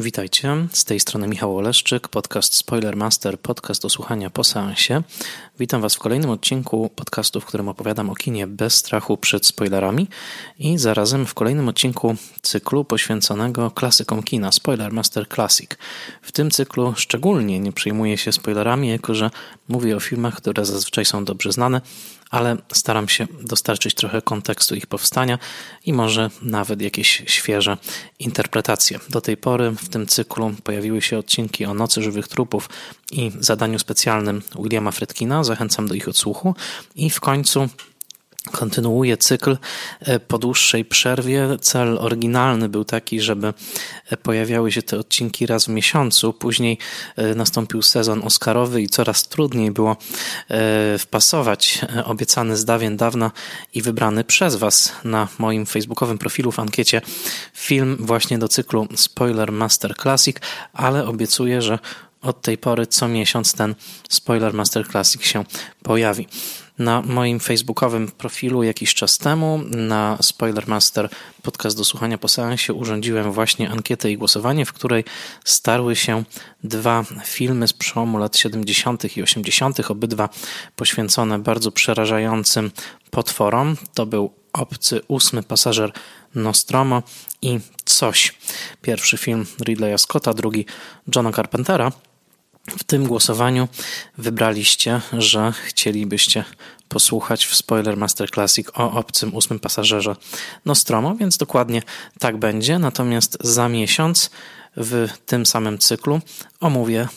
Witajcie, z tej strony Michał Oleszczyk, podcast Spoiler Master, podcast do słuchania po seansie. Witam Was w kolejnym odcinku podcastu, w którym opowiadam o kinie bez strachu przed spoilerami i zarazem w kolejnym odcinku cyklu poświęconego klasykom kina, Spoiler Master Classic. W tym cyklu szczególnie nie przyjmuję się spoilerami, jako że mówię o filmach, które zazwyczaj są dobrze znane, ale staram się dostarczyć trochę kontekstu ich powstania i może nawet jakieś świeże interpretacje. Do tej pory w tym cyklu pojawiły się odcinki o Nocy Żywych Trupów i zadaniu specjalnym Williama Fredkina. Zachęcam do ich odsłuchu. I w końcu kontynuuję cykl po dłuższej przerwie. Cel oryginalny był taki, żeby pojawiały się te odcinki raz w miesiącu. Później nastąpił sezon oscarowy i coraz trudniej było wpasować obiecany z dawien dawna i wybrany przez Was na moim facebookowym profilu w ankiecie film właśnie do cyklu Spoiler Master Classic, ale obiecuję, że od tej pory co miesiąc ten Spoiler Master Classic się pojawi. Na moim facebookowym profilu jakiś czas temu na Spoiler Master podcast do słuchania po seansie urządziłem właśnie ankietę i głosowanie, w której starły się dwa filmy z przełomu lat 70. i 80., obydwa poświęcone bardzo przerażającym potworom. To był Obcy ósmy pasażer Nostromo i Coś. Pierwszy film Ridleya Scotta, drugi Johna Carpentera. W tym głosowaniu wybraliście, że chcielibyście posłuchać w Spoiler Master Classic o Obcym ósmym pasażerze Nostromo, więc dokładnie tak będzie. Natomiast za miesiąc w tym samym cyklu omówię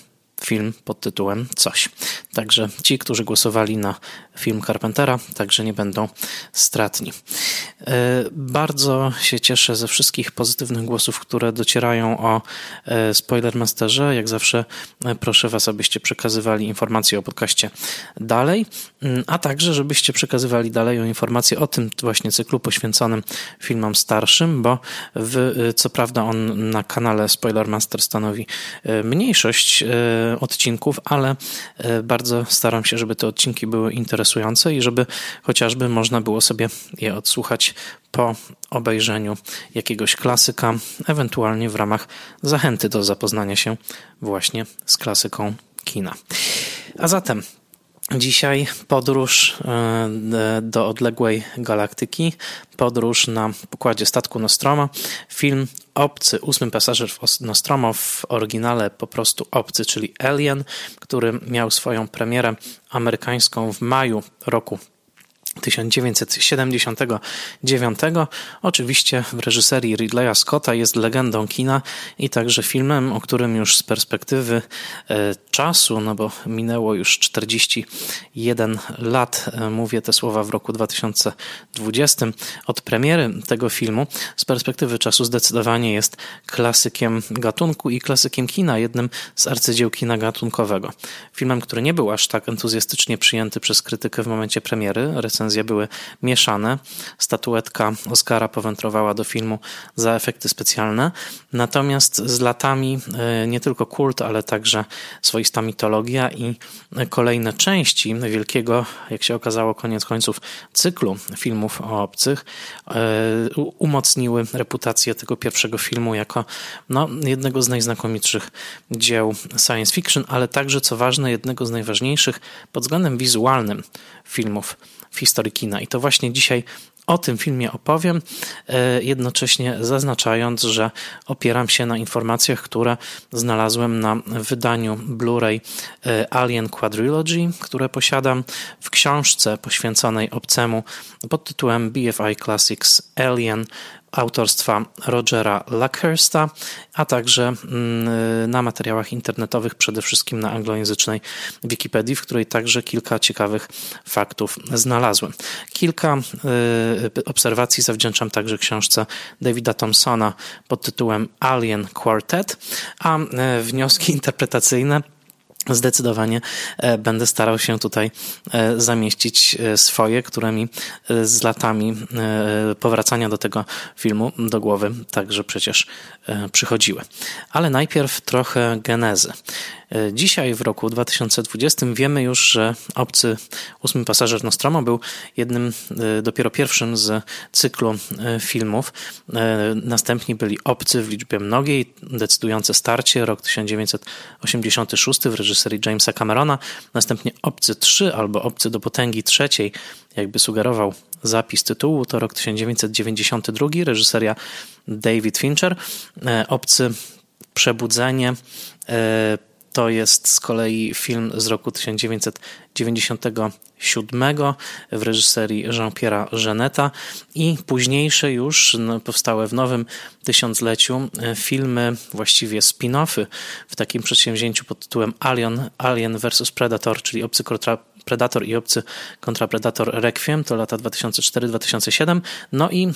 film pod tytułem Coś. Także ci, którzy głosowali na film Carpentera, także nie będą stratni. Bardzo się cieszę ze wszystkich pozytywnych głosów, które docierają o Spoilermasterze. Jak zawsze proszę Was, abyście przekazywali informacje o podcaście dalej, a także żebyście przekazywali dalej informacje o tym właśnie cyklu poświęconym filmom starszym, bo co prawda on na kanale Spoilermaster stanowi mniejszość odcinków, ale bardzo staram się, żeby te odcinki były interesujące i żeby chociażby można było sobie je odsłuchać po obejrzeniu jakiegoś klasyka, ewentualnie w ramach zachęty do zapoznania się właśnie z klasyką kina. A zatem dzisiaj podróż do odległej galaktyki, podróż na pokładzie statku Nostromo, film Obcy ósmy pasażer Nostromo, w oryginale po prostu Obcy, czyli Alien, który miał swoją premierę amerykańską w maju roku 1979. Oczywiście w reżyserii Ridleya Scotta, jest legendą kina i także filmem, o którym już z perspektywy czasu, no bo minęło już 41 lat, mówię te słowa w roku 2020, od premiery tego filmu, z perspektywy czasu zdecydowanie jest klasykiem gatunku i klasykiem kina, jednym z arcydzieł kina gatunkowego. Filmem, który nie był aż tak entuzjastycznie przyjęty przez krytykę w momencie premiery, recenzje były mieszane. Statuetka Oscara powędrowała do filmu za efekty specjalne. Natomiast z latami nie tylko kult, ale także swoista mitologia i kolejne części wielkiego, jak się okazało koniec końców, cyklu filmów o obcych umocniły reputację tego pierwszego filmu jako jednego z najznakomitszych dzieł science fiction, ale także, co ważne, jednego z najważniejszych pod względem wizualnym filmów w historii kina. I to właśnie dzisiaj o tym filmie opowiem, jednocześnie zaznaczając, że opieram się na informacjach, które znalazłem na wydaniu Blu-ray Alien Quadrilogy, które posiadam, w książce poświęconej obcemu pod tytułem BFI Classics Alien autorstwa Rogera Luckhursta, a także na materiałach internetowych, przede wszystkim na anglojęzycznej Wikipedii, w której także kilka ciekawych faktów znalazłem. Kilka obserwacji zawdzięczam także książce Davida Thompsona pod tytułem Alien Quartet, a wnioski interpretacyjne zdecydowanie będę starał się tutaj zamieścić swoje, które mi z latami powracania do tego filmu do głowy także przecież przychodziły. Ale najpierw trochę genezy. Dzisiaj w roku 2020 wiemy już, że Obcy ósmy pasażer Nostromo był jednym, dopiero pierwszym z cyklu filmów. Następni byli Obcy w liczbie mnogiej, Decydujące starcie, rok 1986 w reżyserii Jamesa Camerona, następnie Obcy 3 albo Obcy do potęgi trzeciej, jakby sugerował zapis tytułu, to rok 1992, reżyseria David Fincher, Obcy przebudzenie, to jest z kolei film z roku 1997 w reżyserii Jean-Pierre'a Geneta i późniejsze już powstałe w nowym tysiącleciu filmy, właściwie spin-offy w takim przedsięwzięciu pod tytułem Alien vs Predator, czyli Obcy Predator i Obcy kontra Predator Requiem, to lata 2004-2007, no i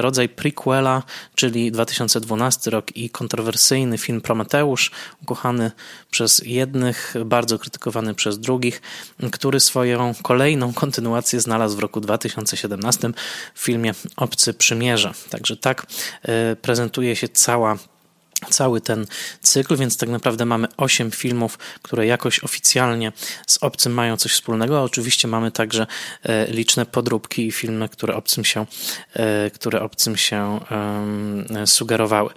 rodzaj prequela, czyli 2012 rok i kontrowersyjny film Prometeusz, ukochany przez jednych, bardzo krytykowany przez drugich, który swoją kolejną kontynuację znalazł w roku 2017 w filmie Obcy Przymierze. Także tak prezentuje się cały ten cykl, więc tak naprawdę mamy 8 filmów, które jakoś oficjalnie z Obcym mają coś wspólnego. Oczywiście mamy także liczne podróbki i filmy, które Obcym się sugerowały.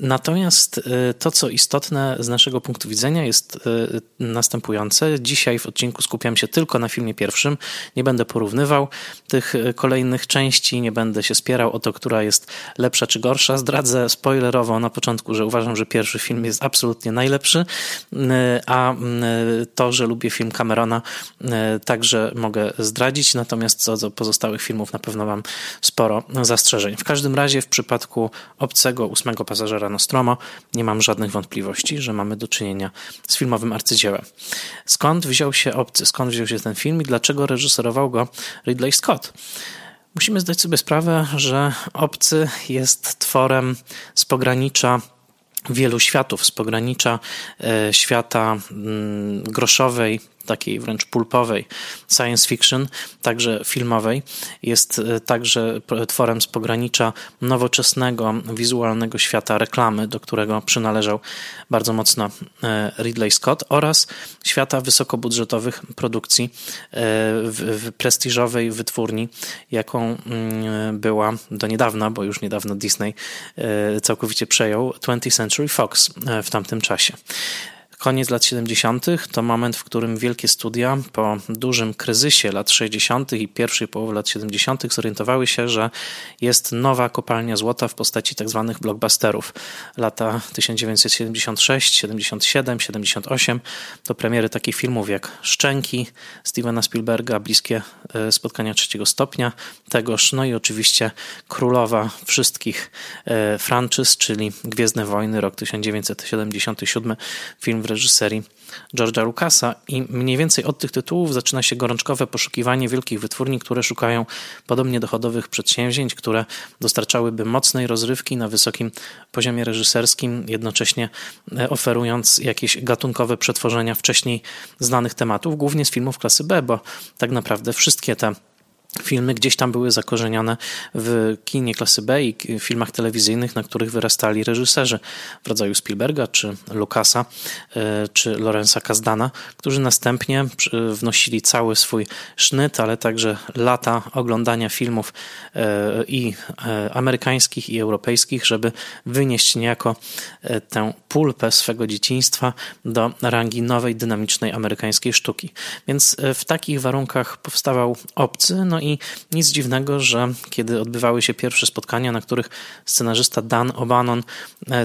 Natomiast to, co istotne z naszego punktu widzenia, jest następujące. Dzisiaj w odcinku skupiam się tylko na filmie pierwszym. Nie będę porównywał tych kolejnych części, nie będę się spierał o to, która jest lepsza czy gorsza. Zdradzę spoilerowo na początku, że uważam, że pierwszy film jest absolutnie najlepszy, a to, że lubię film Camerona, także mogę zdradzić, natomiast co do pozostałych filmów na pewno mam sporo zastrzeżeń. W każdym razie w przypadku Obcego ósmego pasażera Nostromo nie mam żadnych wątpliwości, że mamy do czynienia z filmowym arcydziełem. Skąd wziął się Obcy, skąd wziął się ten film i dlaczego reżyserował go Ridley Scott? Musimy zdać sobie sprawę, że Obcy jest tworem z pogranicza wielu światów, z pogranicza świata groszowej, takiej wręcz pulpowej science fiction, także filmowej. Jest także tworem z pogranicza nowoczesnego, wizualnego świata reklamy, do którego przynależał bardzo mocno Ridley Scott, oraz świata wysokobudżetowych produkcji w prestiżowej wytwórni, jaką była do niedawna, bo już niedawno Disney całkowicie przejął 20th Century Fox w tamtym czasie. Koniec lat 70. to moment, w którym wielkie studia po dużym kryzysie lat 60. i pierwszej połowy lat 70. zorientowały się, że jest nowa kopalnia złota w postaci tzw. blockbusterów. Lata 1976, 77, 78 to premiery takich filmów jak Szczęki Stevena Spielberga, Bliskie spotkania trzeciego stopnia tegoż, no i oczywiście królowa wszystkich franczyz, czyli Gwiezdne Wojny, rok 1977, film w reżyserii George'a Lucasa i mniej więcej od tych tytułów zaczyna się gorączkowe poszukiwanie wielkich wytwórni, które szukają podobnie dochodowych przedsięwzięć, które dostarczałyby mocnej rozrywki na wysokim poziomie reżyserskim, jednocześnie oferując jakieś gatunkowe przetworzenia wcześniej znanych tematów, głównie z filmów klasy B, bo tak naprawdę wszystkie te filmy gdzieś tam były zakorzenione w kinie klasy B i filmach telewizyjnych, na których wyrastali reżyserzy w rodzaju Spielberga, czy Lucasa, czy Lorenza Kasdana, którzy następnie wnosili cały swój sznyt, ale także lata oglądania filmów i amerykańskich, i europejskich, żeby wynieść niejako tę pulpę swego dzieciństwa do rangi nowej, dynamicznej amerykańskiej sztuki. Więc w takich warunkach powstawał Obcy, no i nic dziwnego, że kiedy odbywały się pierwsze spotkania, na których scenarzysta Dan O'Bannon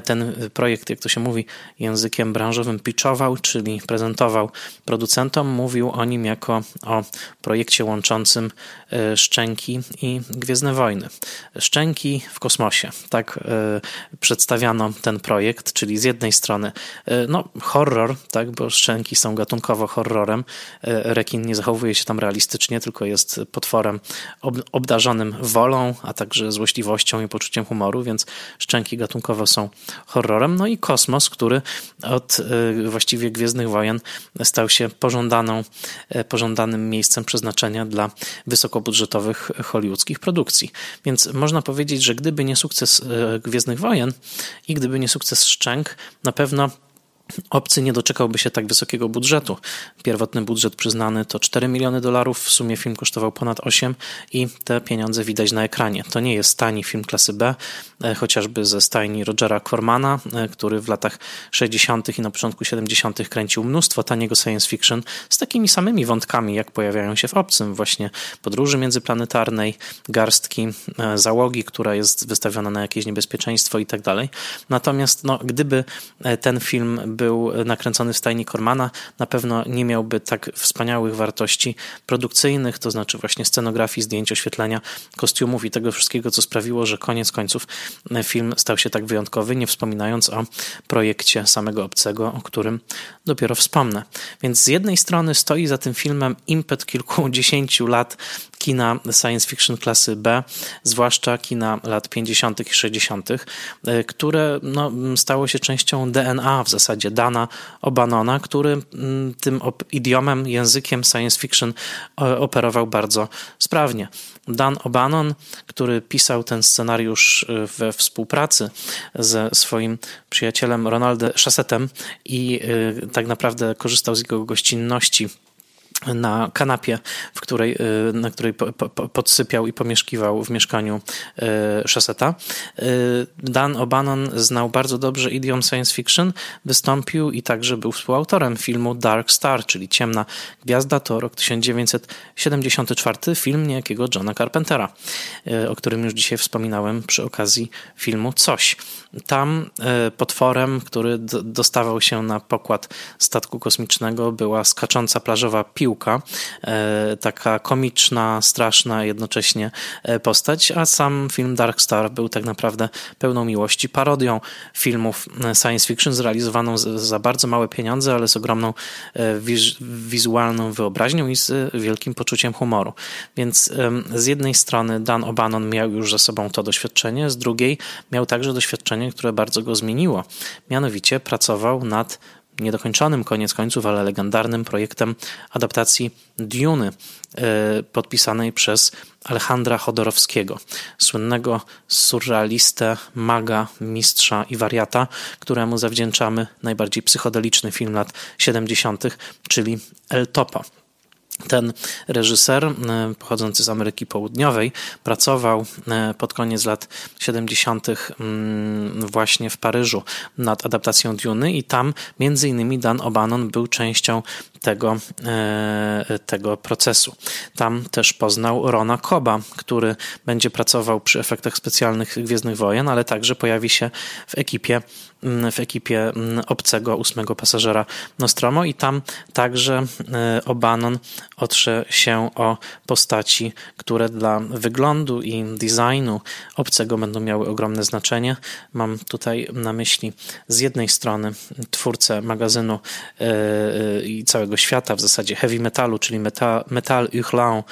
ten projekt, jak to się mówi językiem branżowym, pitchował, czyli prezentował producentom, mówił o nim jako o projekcie łączącym Szczęki i Gwiezdne Wojny. Szczęki w kosmosie. Tak przedstawiano ten projekt, czyli z jednej strony horror, tak, bo Szczęki są gatunkowo horrorem. Rekin nie zachowuje się tam realistycznie, tylko jest potworem obdarzonym wolą, a także złośliwością i poczuciem humoru, więc Szczęki gatunkowo są horrorem. No i kosmos, który od właściwie Gwiezdnych Wojen stał się pożądanym miejscem przeznaczenia dla wysokobudżetowych hollywoodzkich produkcji. Więc można powiedzieć, że gdyby nie sukces Gwiezdnych Wojen i gdyby nie sukces Szczęk, na pewno Obcy nie doczekałby się tak wysokiego budżetu. Pierwotny budżet przyznany to $4 miliony, w sumie film kosztował ponad 8 i te pieniądze widać na ekranie. To nie jest tani film klasy B, chociażby ze stajni Rogera Cormana, który w latach 60. i na początku 70. kręcił mnóstwo taniego science fiction z takimi samymi wątkami, jak pojawiają się w Obcym. Właśnie podróży międzyplanetarnej, garstki załogi, która jest wystawiona na jakieś niebezpieczeństwo i tak dalej. Natomiast gdyby ten film był nakręcony w stajni Cormana, na pewno nie miałby tak wspaniałych wartości produkcyjnych, to znaczy właśnie scenografii, zdjęć, oświetlenia, kostiumów i tego wszystkiego, co sprawiło, że koniec końców film stał się tak wyjątkowy, nie wspominając o projekcie samego Obcego, o którym dopiero wspomnę. Więc z jednej strony stoi za tym filmem impet kilkudziesięciu lat kina science fiction klasy B, zwłaszcza kina lat 50. i 60., które stało się częścią DNA w zasadzie Dana O'Bannona, który tym idiomem, językiem science fiction operował bardzo sprawnie. Dan O'Bannon, który pisał ten scenariusz we współpracy ze swoim przyjacielem Ronaldem Shusettem i tak naprawdę korzystał z jego gościnności na kanapie, na której podsypiał i pomieszkiwał w mieszkaniu Shusetta. Dan O'Bannon znał bardzo dobrze idiom science fiction, wystąpił i także był współautorem filmu Dark Star, czyli Ciemna Gwiazda, to rok 1974, film niejakiego Johna Carpentera, o którym już dzisiaj wspominałem przy okazji filmu Coś. Tam potworem, który dostawał się na pokład statku kosmicznego, była skacząca plażowa piłka, taka komiczna, straszna jednocześnie postać, a sam film Dark Star był tak naprawdę pełną miłości, parodią filmów science fiction zrealizowaną za bardzo małe pieniądze, ale z ogromną wizualną wyobraźnią i z wielkim poczuciem humoru. Więc z jednej strony Dan O'Bannon miał już ze sobą to doświadczenie, z drugiej miał także doświadczenie, które bardzo go zmieniło. Mianowicie pracował nad niedokończonym koniec końców, ale legendarnym projektem adaptacji Duny podpisanej przez Alejandra Chodorowskiego, słynnego surrealistę, maga, mistrza i wariata, któremu zawdzięczamy najbardziej psychodeliczny film lat 70., czyli El Topo. Ten reżyser pochodzący z Ameryki Południowej pracował pod koniec lat 70. właśnie w Paryżu nad adaptacją Duny i tam między innymi Dan O'Bannon był częścią tego procesu. Tam też poznał Rona Cobba, który będzie pracował przy efektach specjalnych Gwiezdnych Wojen, ale także pojawi się w ekipie Obcego ósmego pasażera Nostromo i tam także O'Bannon otrze się o postaci, które dla wyglądu i designu Obcego będą miały ogromne znaczenie. Mam tutaj na myśli z jednej strony twórcę magazynu i całego świata w zasadzie heavy metalu, czyli Metal Hurlant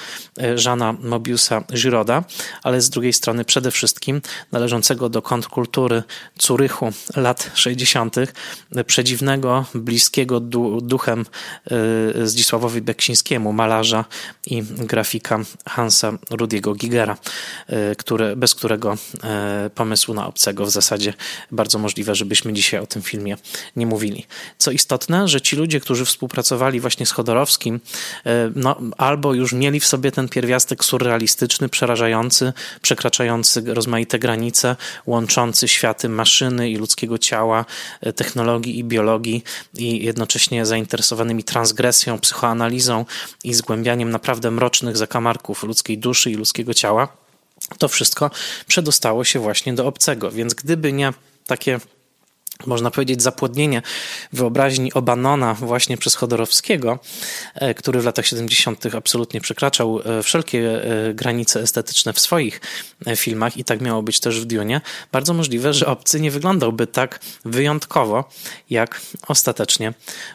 Jeana Mobiusa Giroda, ale z drugiej strony przede wszystkim należącego do kontrkultury Zurychu lat 60., przedziwnego, bliskiego duchem Zdzisławowi Beksińskiemu, malarza i grafika Hansa Rudiego Gigera, bez którego pomysłu na Obcego w zasadzie bardzo możliwe, żebyśmy dzisiaj o tym filmie nie mówili. Co istotne, że ci ludzie, którzy współpracowali właśnie z Chodorowskim, albo już mieli w sobie ten pierwiastek surrealistyczny, przerażający, przekraczający rozmaite granice, łączący światy maszyny i ludzkiego ciała, technologii i biologii i jednocześnie zainteresowanymi transgresją, psychoanalizą i zgłębianiem naprawdę mrocznych zakamarków ludzkiej duszy i ludzkiego ciała. To wszystko przedostało się właśnie do Obcego, więc gdyby nie takie, można powiedzieć, zapłodnienie wyobraźni O'Bannona właśnie przez Chodorowskiego, który w latach 70. absolutnie przekraczał wszelkie granice estetyczne w swoich filmach i tak miało być też w Dunie, bardzo możliwe, że Obcy nie wyglądałby tak wyjątkowo, jak ostatecznie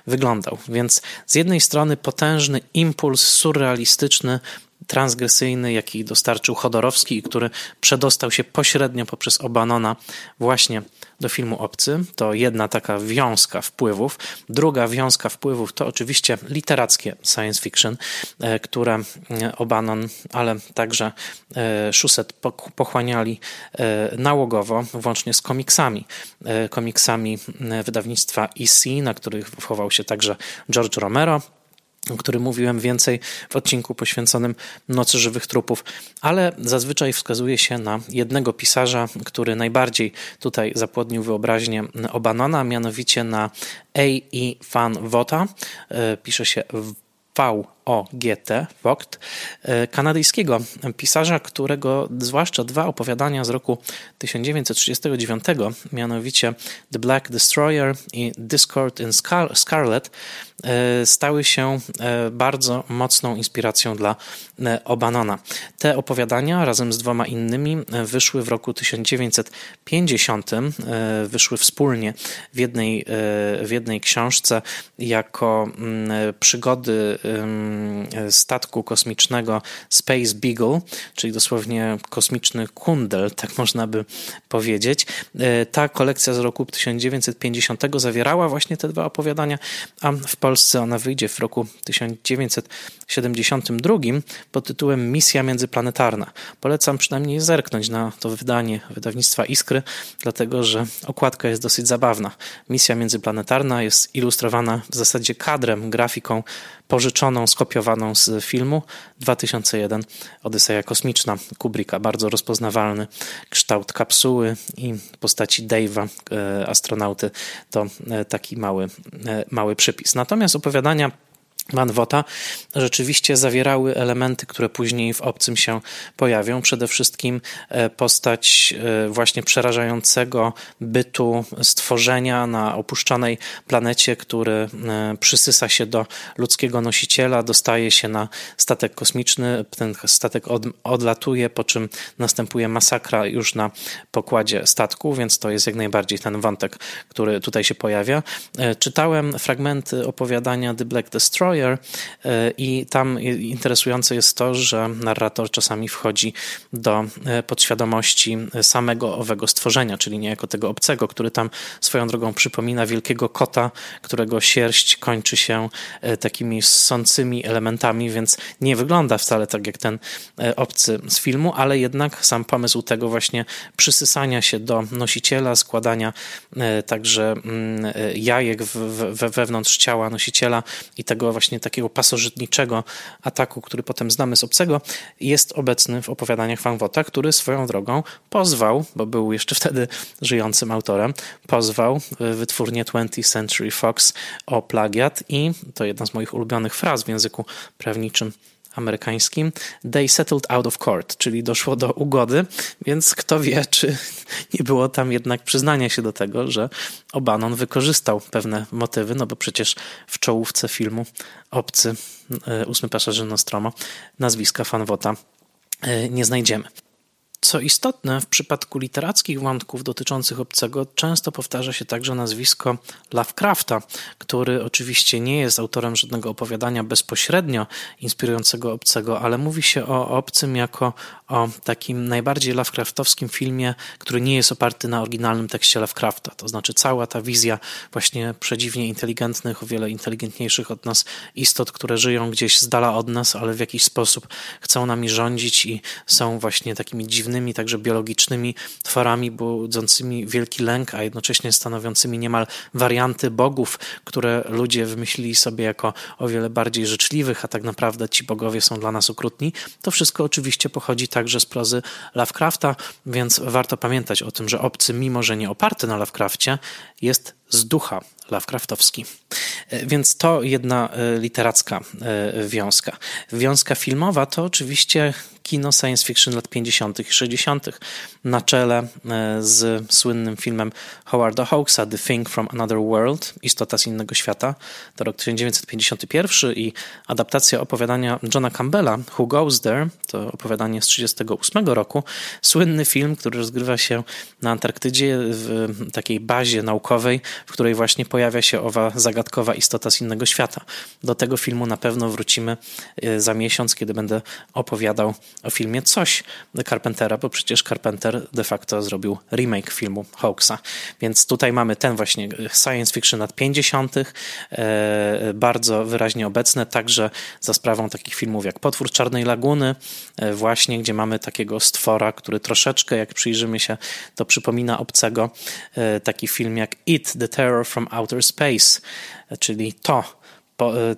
wyglądał. Więc z jednej strony potężny impuls surrealistyczny, transgresyjny, jaki dostarczył Chodorowski i który przedostał się pośrednio poprzez O'Bannona właśnie do filmu Obcy. To jedna taka wiązka wpływów. Druga wiązka wpływów to oczywiście literackie science fiction, które O'Bannon, ale także Shusett pochłaniali nałogowo, włącznie z komiksami. Komiksami wydawnictwa EC, na których wchował się także George Romero, o którym mówiłem więcej w odcinku poświęconym Nocy Żywych Trupów, ale zazwyczaj wskazuje się na jednego pisarza, który najbardziej tutaj zapłodnił wyobraźnię O'Bannona, mianowicie na A.E. van Voogta, pisze się V-O-G-T, Vogt, kanadyjskiego pisarza, którego zwłaszcza dwa opowiadania z roku 1939, mianowicie The Black Destroyer i Discord in Scarlet, stały się bardzo mocną inspiracją dla O'Bannona. Te opowiadania razem z dwoma innymi wyszły w roku 1950, wyszły wspólnie w jednej książce jako przygody statku kosmicznego Space Beagle, czyli dosłownie kosmiczny kundel, tak można by powiedzieć. Ta kolekcja z roku 1950 zawierała właśnie te dwa opowiadania, a w Polsce ona wyjdzie w roku 1972 pod tytułem Misja Międzyplanetarna. Polecam przynajmniej zerknąć na to wydanie wydawnictwa Iskry, dlatego że okładka jest dosyć zabawna. Misja Międzyplanetarna jest ilustrowana w zasadzie kadrem, grafiką pożyczoną, skopiowaną z filmu 2001 Odyseja Kosmiczna Kubricka. Bardzo rozpoznawalny kształt kapsuły i postaci Dave'a, astronauty, to taki mały przypis. Natomiast opowiadania van Voogta rzeczywiście zawierały elementy, które później w Obcym się pojawią. Przede wszystkim postać właśnie przerażającego bytu, stworzenia na opuszczonej planecie, który przysysa się do ludzkiego nosiciela, dostaje się na statek kosmiczny, ten statek odlatuje, po czym następuje masakra już na pokładzie statku, więc to jest jak najbardziej ten wątek, który tutaj się pojawia. Czytałem fragmenty opowiadania The Black Destroyer, i tam interesujące jest to, że narrator czasami wchodzi do podświadomości samego owego stworzenia, czyli niejako tego obcego, który tam swoją drogą przypomina wielkiego kota, którego sierść kończy się takimi ssącymi elementami, więc nie wygląda wcale tak jak ten obcy z filmu, ale jednak sam pomysł tego właśnie przysysania się do nosiciela, składania także jajek wewnątrz ciała nosiciela i tego właśnie takiego pasożytniczego ataku, który potem znamy z Obcego, jest obecny w opowiadaniach van Voogta, który swoją drogą pozwał, bo był jeszcze wtedy żyjącym autorem, pozwał wytwórnię 20th Century Fox o plagiat i to jedna z moich ulubionych fraz w języku prawniczym amerykańskim, they settled out of court, czyli doszło do ugody, więc kto wie, czy nie było tam jednak przyznania się do tego, że O'Bannon wykorzystał pewne motywy, no bo przecież w czołówce filmu Obcy ósmy pasażer Nostromo nazwiska van Voogta nie znajdziemy. Co istotne, w przypadku literackich wątków dotyczących Obcego często powtarza się także nazwisko Lovecrafta, który oczywiście nie jest autorem żadnego opowiadania bezpośrednio inspirującego Obcego, ale mówi się o Obcym jako o takim najbardziej lovecraftowskim filmie, który nie jest oparty na oryginalnym tekście Lovecrafta. To znaczy cała ta wizja właśnie przedziwnie inteligentnych, o wiele inteligentniejszych od nas istot, które żyją gdzieś z dala od nas, ale w jakiś sposób chcą nami rządzić i są właśnie takimi dziwnymi, także biologicznymi tworami budzącymi wielki lęk, a jednocześnie stanowiącymi niemal warianty bogów, które ludzie wymyślili sobie jako o wiele bardziej życzliwych, a tak naprawdę ci bogowie są dla nas okrutni. To wszystko oczywiście pochodzi także z prozy Lovecrafta, więc warto pamiętać o tym, że Obcy, mimo że nie oparty na Lovecrafcie, jest z ducha lovecraftowski. Więc to jedna literacka wiązka. Wiązka filmowa to oczywiście kino science fiction lat 50. i 60. na czele z słynnym filmem Howarda Hawksa The Thing from Another World, Istota z Innego Świata, to rok 1951 i adaptacja opowiadania Johna Campbella Who Goes There, to opowiadanie z 1938 roku, słynny film, który rozgrywa się na Antarktydzie w takiej bazie naukowej, w której właśnie pojawia się owa zagadkowa istota z innego świata. Do tego filmu na pewno wrócimy za miesiąc, kiedy będę opowiadał o filmie Coś Carpentera, bo przecież Carpenter de facto zrobił remake filmu Hawksa. Więc tutaj mamy ten właśnie science fiction lat 50. Bardzo wyraźnie obecne, także za sprawą takich filmów jak Potwór Czarnej Laguny, właśnie gdzie mamy takiego stwora, który troszeczkę, jak przyjrzymy się, to przypomina obcego. Taki film jak It, The Terror from Outer Space, czyli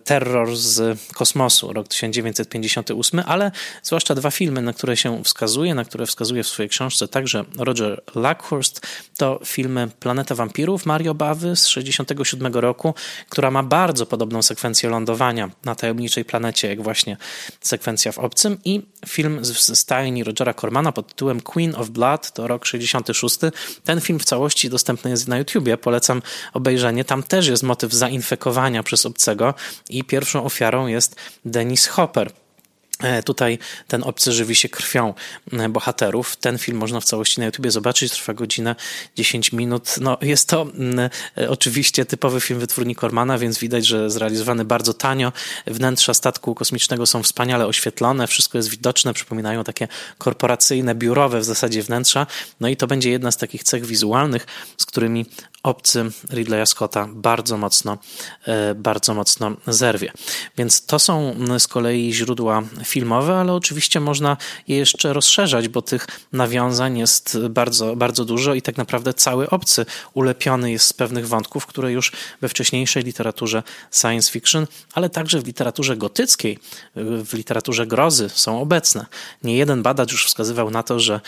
Terror z kosmosu, rok 1958, ale zwłaszcza dwa filmy, na które się wskazuje, na które wskazuje w swojej książce także Roger Luckhurst, to filmy Planeta Wampirów Mario Bawy z 1967 roku, która ma bardzo podobną sekwencję lądowania na tajemniczej planecie, jak właśnie sekwencja w Obcym, i film ze stajni Rogera Cormana pod tytułem Queen of Blood, to rok 1966. Ten film w całości dostępny jest na YouTubie, polecam obejrzenie. Tam też jest motyw zainfekowania przez obcego, i pierwszą ofiarą jest Dennis Hopper. Tutaj ten obcy żywi się krwią bohaterów. Ten film można w całości na YouTubie zobaczyć, trwa godzinę 10 minut. No, jest to oczywiście typowy film wytwórni Cormana, więc widać, że zrealizowany bardzo tanio. Wnętrza statku kosmicznego są wspaniale oświetlone, wszystko jest widoczne, przypominają takie korporacyjne, biurowe w zasadzie wnętrza. No i to będzie jedna z takich cech wizualnych, z którymi Obcy Ridleya Scotta bardzo mocno zerwie. Więc to są z kolei źródła filmowe, ale oczywiście można je jeszcze rozszerzać, bo tych nawiązań jest bardzo, bardzo dużo i tak naprawdę cały Obcy ulepiony jest z pewnych wątków, które już we wcześniejszej literaturze science fiction, ale także w literaturze gotyckiej, w literaturze grozy są obecne. Nie jeden badacz już wskazywał na to, że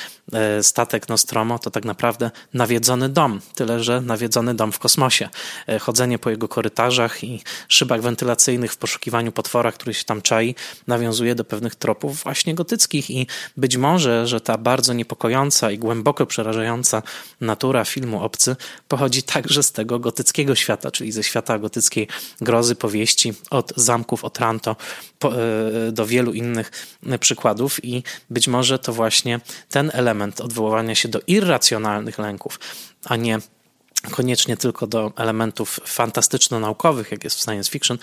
statek Nostromo to tak naprawdę nawiedzony dom, tyle że nawiedzony dom w kosmosie. Chodzenie po jego korytarzach i szybach wentylacyjnych w poszukiwaniu potwora, który się tam czai, nawiązuje do pewnych tropów właśnie gotyckich i być może, że ta bardzo niepokojąca i głęboko przerażająca natura filmu Obcy pochodzi także z tego gotyckiego świata, czyli ze świata gotyckiej grozy, powieści, od Zamków Otranto do wielu innych przykładów i być może to właśnie ten element odwoływania się do irracjonalnych lęków, a nie koniecznie tylko do elementów fantastyczno-naukowych, jak jest w science fiction,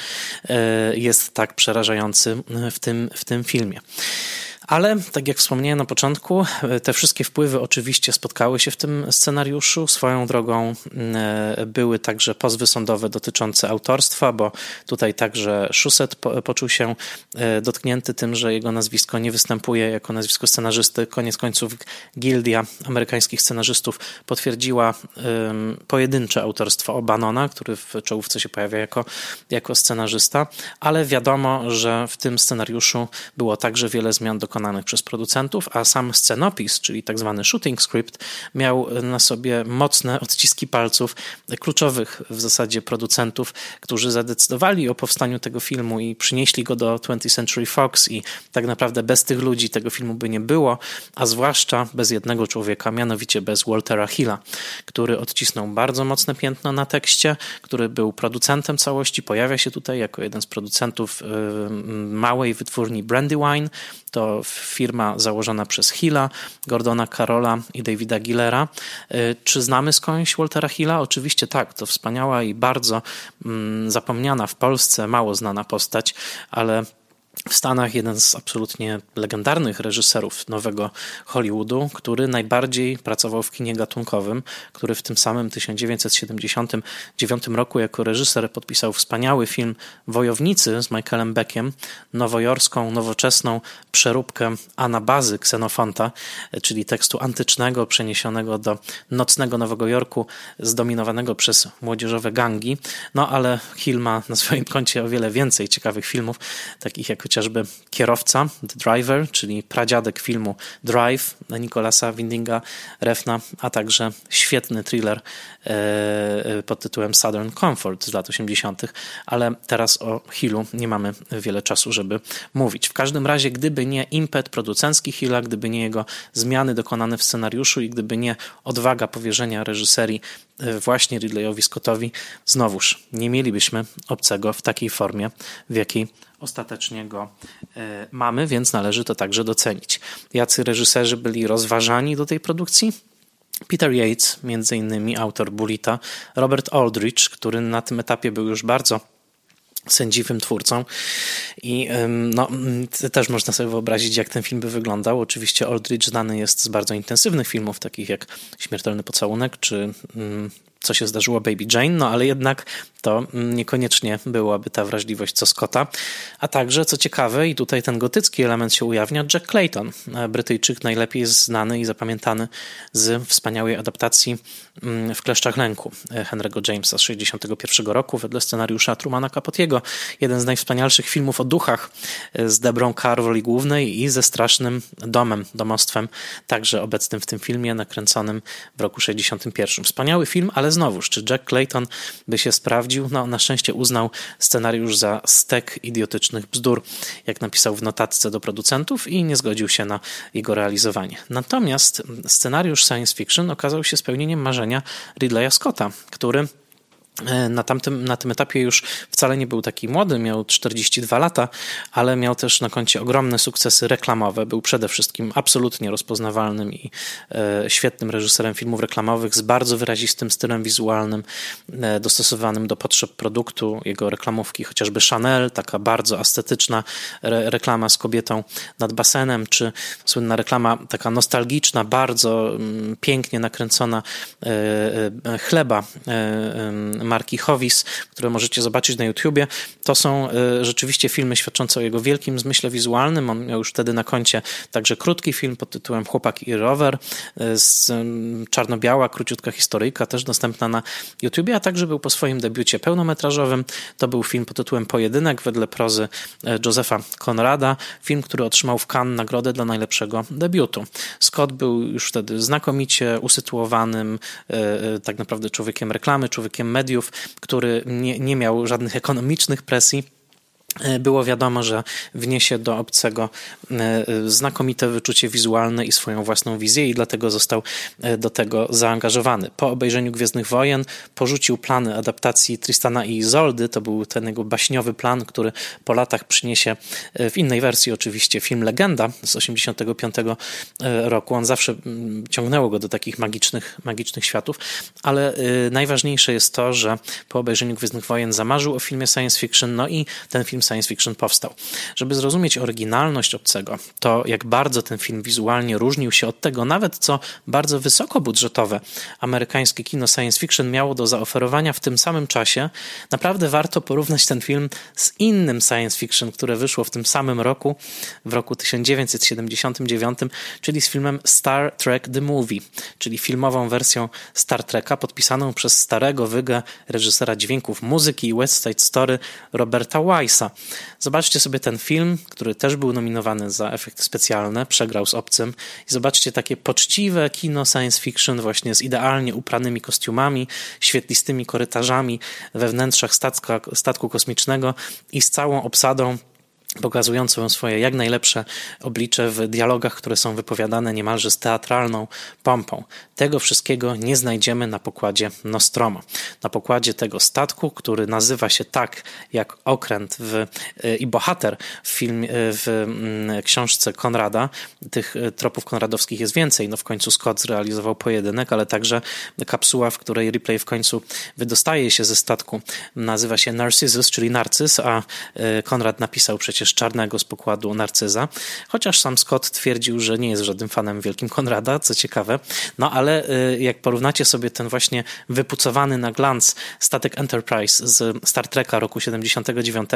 jest tak przerażający w tym filmie. Ale, tak jak wspomniałem na początku, te wszystkie wpływy oczywiście spotkały się w tym scenariuszu. Swoją drogą były także pozwy sądowe dotyczące autorstwa, bo tutaj także Shusett poczuł się dotknięty tym, że jego nazwisko nie występuje jako nazwisko scenarzysty. Koniec końców Gildia Amerykańskich Scenarzystów potwierdziła pojedyncze autorstwo O'Bannona, który w czołówce się pojawia jako scenarzysta, ale wiadomo, że w tym scenariuszu było także wiele zmian dokonanych przez producentów, a sam scenopis, czyli tak zwany shooting script, miał na sobie mocne odciski palców kluczowych w zasadzie producentów, którzy zadecydowali o powstaniu tego filmu i przynieśli go do 20th Century Fox i tak naprawdę bez tych ludzi tego filmu by nie było, a zwłaszcza bez jednego człowieka, mianowicie bez Waltera Hilla, który odcisnął bardzo mocne piętno na tekście, który był producentem całości, pojawia się tutaj jako jeden z producentów małej wytwórni Brandywine, to firma założona przez Hilla, Gordona Carolla i Davida Gillera. Czy znamy skądś Waltera Hilla? Oczywiście tak, to wspaniała i bardzo zapomniana w Polsce, mało znana postać, ale w Stanach jeden z absolutnie legendarnych reżyserów nowego Hollywoodu, który najbardziej pracował w kinie gatunkowym, który w tym samym 1979 roku jako reżyser podpisał wspaniały film Wojownicy z Michaelem Beckiem, nowojorską, nowoczesną przeróbkę anabazy Ksenofonta, czyli tekstu antycznego przeniesionego do nocnego Nowego Jorku, zdominowanego przez młodzieżowe gangi. No ale Hill ma na swoim koncie o wiele więcej ciekawych filmów, takich jak chociażby Kierowca, The Driver, czyli pradziadek filmu Drive Nicolasa Windinga Refna, a także świetny thriller pod tytułem Southern Comfort z lat 80., ale teraz o Hillu nie mamy wiele czasu, żeby mówić. W każdym razie, gdyby nie impet producencki Hilla, gdyby nie jego zmiany dokonane w scenariuszu i gdyby nie odwaga powierzenia reżyserii właśnie Ridleyowi Scottowi, znowuż nie mielibyśmy Obcego w takiej formie, w jakiej ostatecznie go mamy, więc należy to także docenić. Jacy reżyserzy byli rozważani do tej produkcji? Peter Yates, między innymi autor Bullita, Robert Aldrich, który na tym etapie był już bardzo sędziwym twórcą i no, też można sobie wyobrazić, jak ten film by wyglądał. Oczywiście Aldrich znany jest z bardzo intensywnych filmów, takich jak Śmiertelny pocałunek czy Co się zdarzyło Baby Jane, no ale jednak to niekoniecznie byłaby ta wrażliwość co Scotta. A także, co ciekawe, i tutaj ten gotycki element się ujawnia, Jack Clayton, Brytyjczyk najlepiej znany i zapamiętany z wspaniałej adaptacji W kleszczach lęku Henry'ego Jamesa z 1961 roku wedle scenariusza Trumana Capotiego. Jeden z najwspanialszych filmów o duchach z Debrą Kerr w roli głównej i ze strasznym domostwem, także obecnym w tym filmie, nakręconym w roku 1961. Wspaniały film, ale znowuż, czy Jack Clayton by się sprawdził? No, na szczęście uznał scenariusz za stek idiotycznych bzdur, jak napisał w notatce do producentów i nie zgodził się na jego realizowanie. Natomiast scenariusz science fiction okazał się spełnieniem marzenia Ridleya Scotta, który na tym etapie już wcale nie był taki młody, miał 42 lata, ale miał też na koncie ogromne sukcesy reklamowe. Był przede wszystkim absolutnie rozpoznawalnym i świetnym reżyserem filmów reklamowych z bardzo wyrazistym stylem wizualnym, dostosowanym do potrzeb produktu, jego reklamówki, chociażby Chanel, taka bardzo estetyczna reklama z kobietą nad basenem, czy słynna reklama taka nostalgiczna, bardzo pięknie nakręcona chleba marki Hovis, które możecie zobaczyć na YouTubie. To są rzeczywiście filmy świadczące o jego wielkim zmyśle wizualnym. On miał już wtedy na koncie także krótki film pod tytułem Chłopak i rower, z czarno-biała, króciutka historyjka, też dostępna na YouTubie, a także był po swoim debiucie pełnometrażowym. To był film pod tytułem Pojedynek wedle prozy Josepha Conrada. Film, który otrzymał w Cannes nagrodę dla najlepszego debiutu. Scott był już wtedy znakomicie usytuowanym tak naprawdę człowiekiem reklamy, człowiekiem mediów, który nie miał żadnych ekonomicznych presji. Było wiadomo, że wniesie do obcego znakomite wyczucie wizualne i swoją własną wizję i dlatego został do tego zaangażowany. Po obejrzeniu Gwiezdnych Wojen porzucił plany adaptacji Tristana i Izoldy. To był ten jego baśniowy plan, który po latach przyniesie w innej wersji oczywiście film Legenda z 1985 roku. On zawsze ciągnęło go do takich magicznych światów, ale najważniejsze jest to, że po obejrzeniu Gwiezdnych Wojen zamarzył o filmie science fiction, no i ten film science fiction powstał. Żeby zrozumieć oryginalność Obcego, to jak bardzo ten film wizualnie różnił się od tego, nawet co bardzo wysokobudżetowe amerykańskie kino science fiction miało do zaoferowania w tym samym czasie, naprawdę warto porównać ten film z innym science fiction, które wyszło w tym samym roku, w roku 1979, czyli z filmem Star Trek The Movie, czyli filmową wersją Star Treka podpisaną przez starego wygę reżysera dźwięków muzyki i West Side Story Roberta Wise. Zobaczcie sobie ten film, który też był nominowany za efekty specjalne, przegrał z Obcym i zobaczcie takie poczciwe kino science fiction właśnie z idealnie upranymi kostiumami, świetlistymi korytarzami we wnętrzach statku kosmicznego i z całą obsadą pokazującą swoje jak najlepsze oblicze w dialogach, które są wypowiadane niemalże z teatralną pompą. Tego wszystkiego nie znajdziemy na pokładzie Nostromo. Na pokładzie tego statku, który nazywa się tak jak okręt i bohater w książce Konrada. Tych tropów konradowskich jest więcej. No w końcu Scott zrealizował Pojedynek, ale także kapsuła, w której Ripley w końcu wydostaje się ze statku, nazywa się Narcissus, czyli Narcyz, a Konrad napisał przecież Czarnego z pokładu Narcyza, chociaż sam Scott twierdził, że nie jest żadnym fanem wielkim Konrada, co ciekawe. No ale jak porównacie sobie ten właśnie wypucowany na glans statek Enterprise z Star Treka roku 79,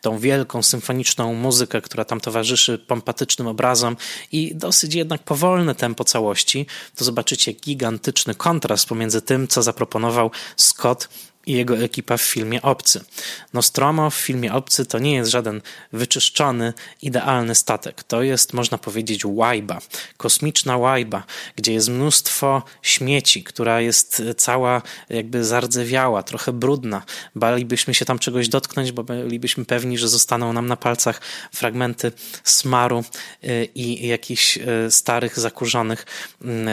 tą wielką symfoniczną muzykę, która tam towarzyszy pompatycznym obrazom i dosyć jednak powolne tempo całości, to zobaczycie gigantyczny kontrast pomiędzy tym, co zaproponował Scott i jego ekipa w filmie Obcy. Nostromo w filmie Obcy to nie jest żaden wyczyszczony, idealny statek. To jest, można powiedzieć, łajba. Kosmiczna łajba, gdzie jest mnóstwo śmieci, która jest cała jakby zardzewiała, trochę brudna. Balibyśmy się tam czegoś dotknąć, bo bylibyśmy pewni, że zostaną nam na palcach fragmenty smaru i jakichś starych, zakurzonych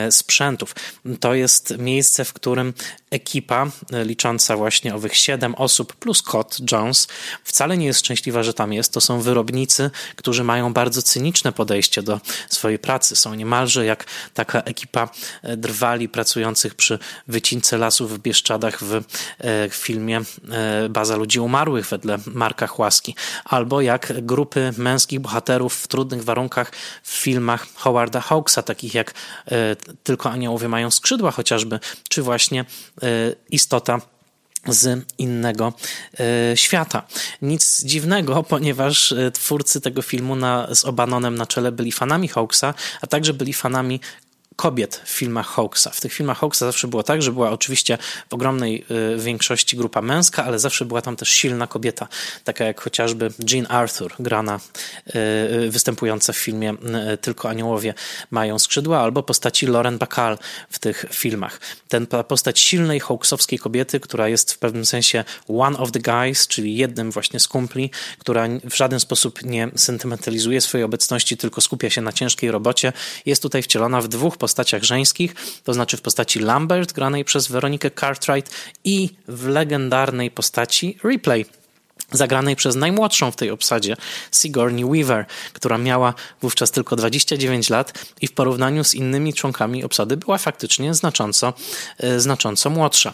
sprzętów. To jest miejsce, w którym ekipa licząca właśnie owych 7 osób plus Kot Jones wcale nie jest szczęśliwa, że tam jest. To są wyrobnicy, którzy mają bardzo cyniczne podejście do swojej pracy. Są niemalże jak taka ekipa drwali pracujących przy wycince lasów w Bieszczadach w filmie Baza ludzi umarłych wedle Marka Chłaski. Albo jak grupy męskich bohaterów w trudnych warunkach w filmach Howarda Hawksa, takich jak Tylko aniołowie mają skrzydła chociażby, czy właśnie Istota z innego świata. Nic dziwnego, ponieważ twórcy tego filmu z O'Bannonem na czele byli fanami Hawksa, a także byli fanami kobiet w filmach Hawksa. W tych filmach Hawksa zawsze było tak, że była oczywiście w ogromnej większości grupa męska, ale zawsze była tam też silna kobieta, taka jak chociażby Jean Arthur, występująca w filmie Tylko aniołowie mają skrzydła, albo postaci Lauren Bacall w tych filmach. Ta postać silnej hawksowskiej kobiety, która jest w pewnym sensie one of the guys, czyli jednym właśnie z kumpli, która w żaden sposób nie sentymentalizuje swojej obecności, tylko skupia się na ciężkiej robocie, jest tutaj wcielona w dwóch postaciach żeńskich, to znaczy w postaci Lambert, granej przez Veronikę Cartwright, i w legendarnej postaci Ripley, zagranej przez najmłodszą w tej obsadzie Sigourney Weaver, która miała wówczas tylko 29 lat i w porównaniu z innymi członkami obsady była faktycznie znacząco młodsza.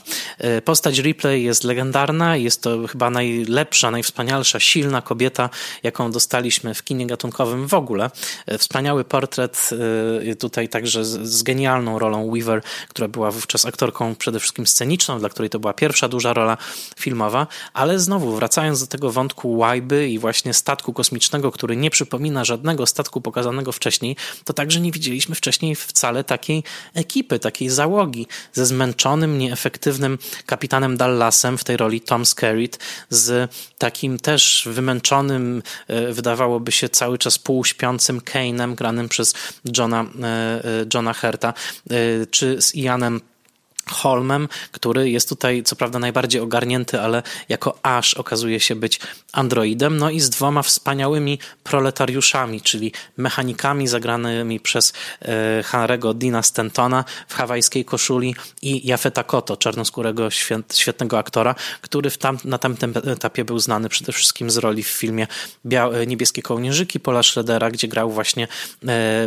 Postać Ripley jest legendarna, jest to chyba najlepsza, najwspanialsza, silna kobieta, jaką dostaliśmy w kinie gatunkowym w ogóle. Wspaniały portret, tutaj także z genialną rolą Weaver, która była wówczas aktorką przede wszystkim sceniczną, dla której to była pierwsza duża rola filmowa, ale znowu wracając do tego wątku łajby i właśnie statku kosmicznego, który nie przypomina żadnego statku pokazanego wcześniej, to także nie widzieliśmy wcześniej wcale takiej ekipy, takiej załogi ze zmęczonym, nieefektywnym kapitanem Dallasem w tej roli Tom Skerritt, z takim też wymęczonym, wydawałoby się cały czas półśpiącym Kane'em granym przez Johna Hurta, czy z Ianem Holmem, który jest tutaj co prawda najbardziej ogarnięty, ale jako Ash okazuje się być androidem, no i z 2 wspaniałymi proletariuszami, czyli mechanikami zagranymi przez Harry'ego Dina Stentona w hawajskiej koszuli i Jafeta Koto, czarnoskórego świetnego aktora, który na tamtym etapie był znany przede wszystkim z roli w filmie Niebieskie kołnierzyki Paula Schradera, gdzie grał właśnie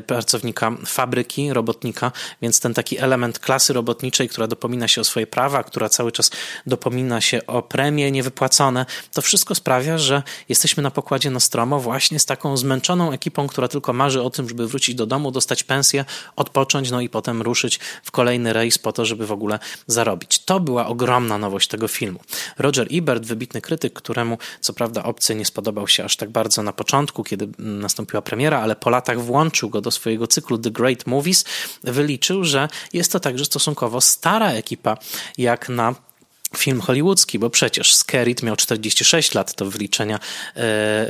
pracownika fabryki, robotnika, więc ten taki element klasy robotniczej, która dopomina się o swoje prawa, która cały czas dopomina się o premie niewypłacone. To wszystko sprawia, że jesteśmy na pokładzie Nostromo właśnie z taką zmęczoną ekipą, która tylko marzy o tym, żeby wrócić do domu, dostać pensję, odpocząć, no i potem ruszyć w kolejny rejs po to, żeby w ogóle zarobić. To była ogromna nowość tego filmu. Roger Ebert, wybitny krytyk, któremu co prawda Obcy nie spodobał się aż tak bardzo na początku, kiedy nastąpiła premiera, ale po latach włączył go do swojego cyklu The Great Movies, wyliczył, że jest to także stosunkowo stara ekipa jak na film hollywoodzki, bo przecież Skerritt miał 46 lat, to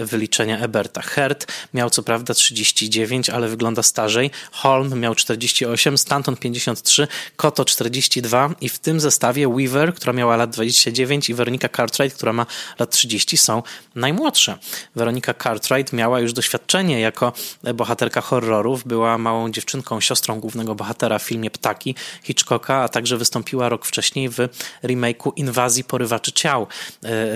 wyliczenia Eberta. Hurt miał co prawda 39, ale wygląda starzej. Holm miał 48, Stanton 53, Koto 42 i w tym zestawie Weaver, która miała lat 29 i Veronica Cartwright, która ma lat 30, są najmłodsze. Veronica Cartwright miała już doświadczenie jako bohaterka horrorów, była małą dziewczynką, siostrą głównego bohatera w filmie Ptaki Hitchcocka, a także wystąpiła rok wcześniej w remake'u Inwazji porywaczy ciał,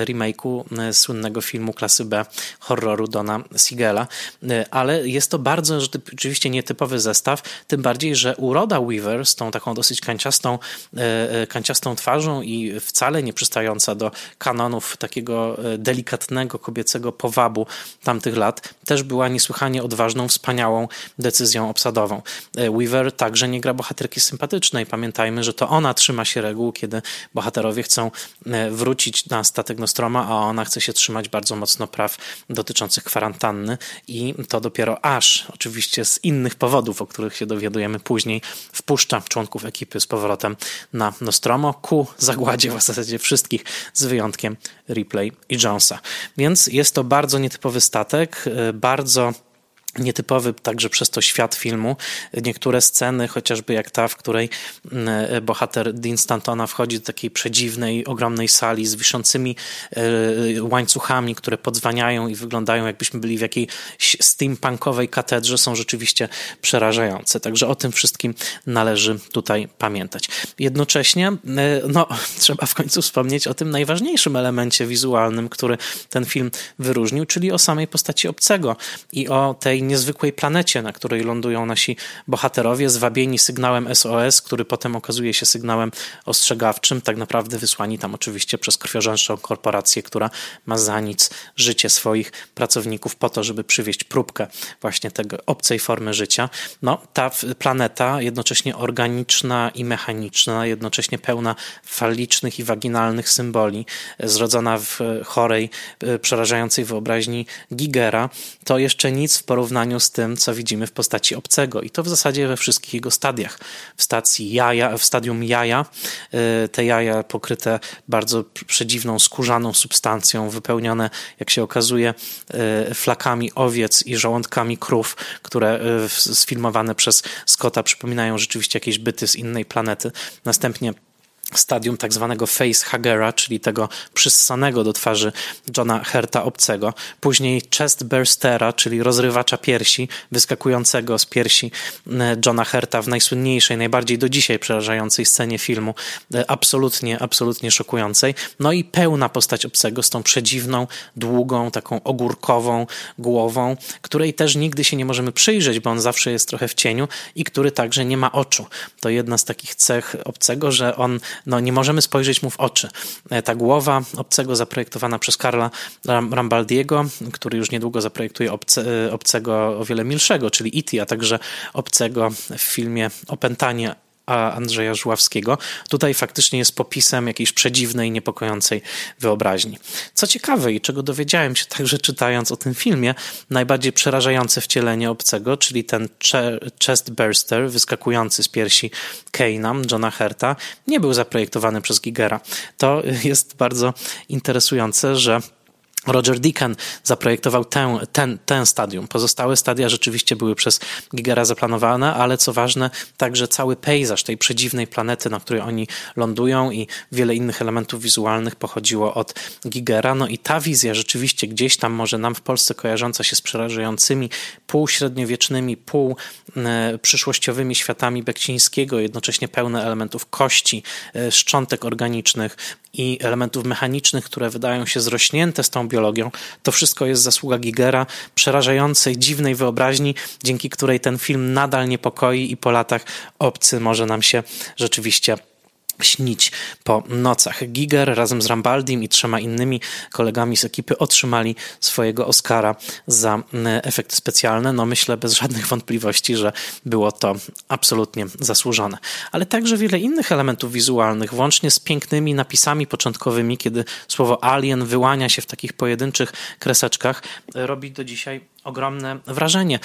remake'u słynnego filmu klasy B horroru Dona Siegela, ale jest to bardzo oczywiście nietypowy zestaw, tym bardziej, że uroda Weaver z tą taką dosyć kanciastą twarzą i wcale nie przystająca do kanonów takiego delikatnego kobiecego powabu tamtych lat, też była niesłychanie odważną, wspaniałą decyzją obsadową. Weaver także nie gra bohaterki sympatycznej, pamiętajmy, że to ona trzyma się reguł, kiedy bohaterowie chcą wrócić na statek Nostroma, a ona chce się trzymać bardzo mocno praw dotyczących kwarantanny i to dopiero aż, oczywiście z innych powodów, o których się dowiadujemy później, wpuszcza członków ekipy z powrotem na Nostromo ku zagładzie w zasadzie wszystkich z wyjątkiem Ripley i Jonesa. Więc jest to bardzo nietypowy statek, bardzo nietypowy także przez to świat filmu. Niektóre sceny, chociażby jak ta, w której bohater Dean Stantona wchodzi do takiej przedziwnej, ogromnej sali z wiszącymi łańcuchami, które podzwaniają i wyglądają, jakbyśmy byli w jakiejś steampunkowej katedrze, są rzeczywiście przerażające. Także o tym wszystkim należy tutaj pamiętać. Jednocześnie trzeba w końcu wspomnieć o tym najważniejszym elemencie wizualnym, który ten film wyróżnił, czyli o samej postaci obcego i o tej niezwykłej planecie, na której lądują nasi bohaterowie, zwabieni sygnałem SOS, który potem okazuje się sygnałem ostrzegawczym, tak naprawdę wysłani tam oczywiście przez krwiożerczą korporację, która ma za nic życie swoich pracowników po to, żeby przywieźć próbkę właśnie tego obcej formy życia. Ta planeta jednocześnie organiczna i mechaniczna, jednocześnie pełna falicznych i waginalnych symboli, zrodzona w chorej, przerażającej wyobraźni Gigera, to jeszcze nic w porównaniu z tym, co widzimy w postaci obcego. I to w zasadzie we wszystkich jego stadiach. W stadium jaja, te jaja pokryte bardzo przedziwną, skórzaną substancją, wypełnione, jak się okazuje, flakami owiec i żołądkami krów, które sfilmowane przez Scotta przypominają rzeczywiście jakieś byty z innej planety. Następnie stadium tak zwanego facehuggera, czyli tego przyssanego do twarzy Johna Hurta obcego. Później chestburstera, czyli rozrywacza piersi, wyskakującego z piersi Johna Hurta w najsłynniejszej, najbardziej do dzisiaj przerażającej scenie filmu, absolutnie szokującej. I pełna postać obcego z tą przedziwną, długą, taką ogórkową głową, której też nigdy się nie możemy przyjrzeć, bo on zawsze jest trochę w cieniu i który także nie ma oczu. To jedna z takich cech obcego, że on nie możemy spojrzeć mu w oczy. Ta głowa obcego zaprojektowana przez Karla Rambaldiego, który już niedługo zaprojektuje obcego o wiele milszego, czyli E.T., a także obcego w filmie Opętanie Andrzeja Żuławskiego, tutaj faktycznie jest popisem jakiejś przedziwnej, niepokojącej wyobraźni. Co ciekawe i czego dowiedziałem się także czytając o tym filmie, najbardziej przerażające wcielenie obcego, czyli ten chestburster wyskakujący z piersi Kane'a, Johna Hurta, nie był zaprojektowany przez Gigera. To jest bardzo interesujące, że Roger Deakin zaprojektował ten stadium. Pozostałe stadia rzeczywiście były przez Gigera zaplanowane, ale co ważne, także cały pejzaż tej przedziwnej planety, na której oni lądują i wiele innych elementów wizualnych pochodziło od Gigera. I ta wizja rzeczywiście gdzieś tam może nam w Polsce kojarząca się z przerażającymi półśredniowiecznymi, półprzyszłościowymi światami Bekcińskiego, jednocześnie pełne elementów kości, szczątek organicznych i elementów mechanicznych, które wydają się zrośnięte z tą biologią. To wszystko jest zasługa Gigera, przerażającej, dziwnej wyobraźni, dzięki której ten film nadal niepokoi i po latach obcy może nam się rzeczywiście śnić po nocach. Giger razem z Rambaldim i trzema innymi kolegami z ekipy otrzymali swojego Oscara za efekty specjalne. Myślę bez żadnych wątpliwości, że było to absolutnie zasłużone. Ale także wiele innych elementów wizualnych, włącznie z pięknymi napisami początkowymi, kiedy słowo alien wyłania się w takich pojedynczych kreseczkach, robi do dzisiaj ogromne wrażenie.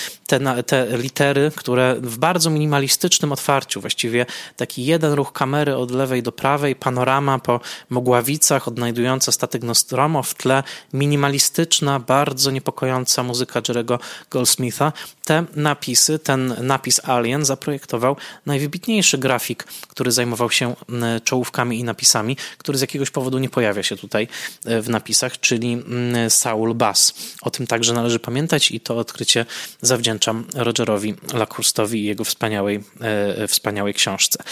Te litery, które w bardzo minimalistycznym otwarciu, właściwie taki jeden ruch kamery od lewej do prawej, panorama po Mogławicach odnajdująca statek Nostromo, w tle minimalistyczna, bardzo niepokojąca muzyka Jerry'ego Goldsmitha. Ten napis Alien zaprojektował najwybitniejszy grafik, który zajmował się czołówkami i napisami, który z jakiegoś powodu nie pojawia się tutaj w napisach, czyli Saul Bass. O tym także należy pamiętać i to odkrycie zawdzięczam Rogerowi Luckhurstowi i jego wspaniałej książce.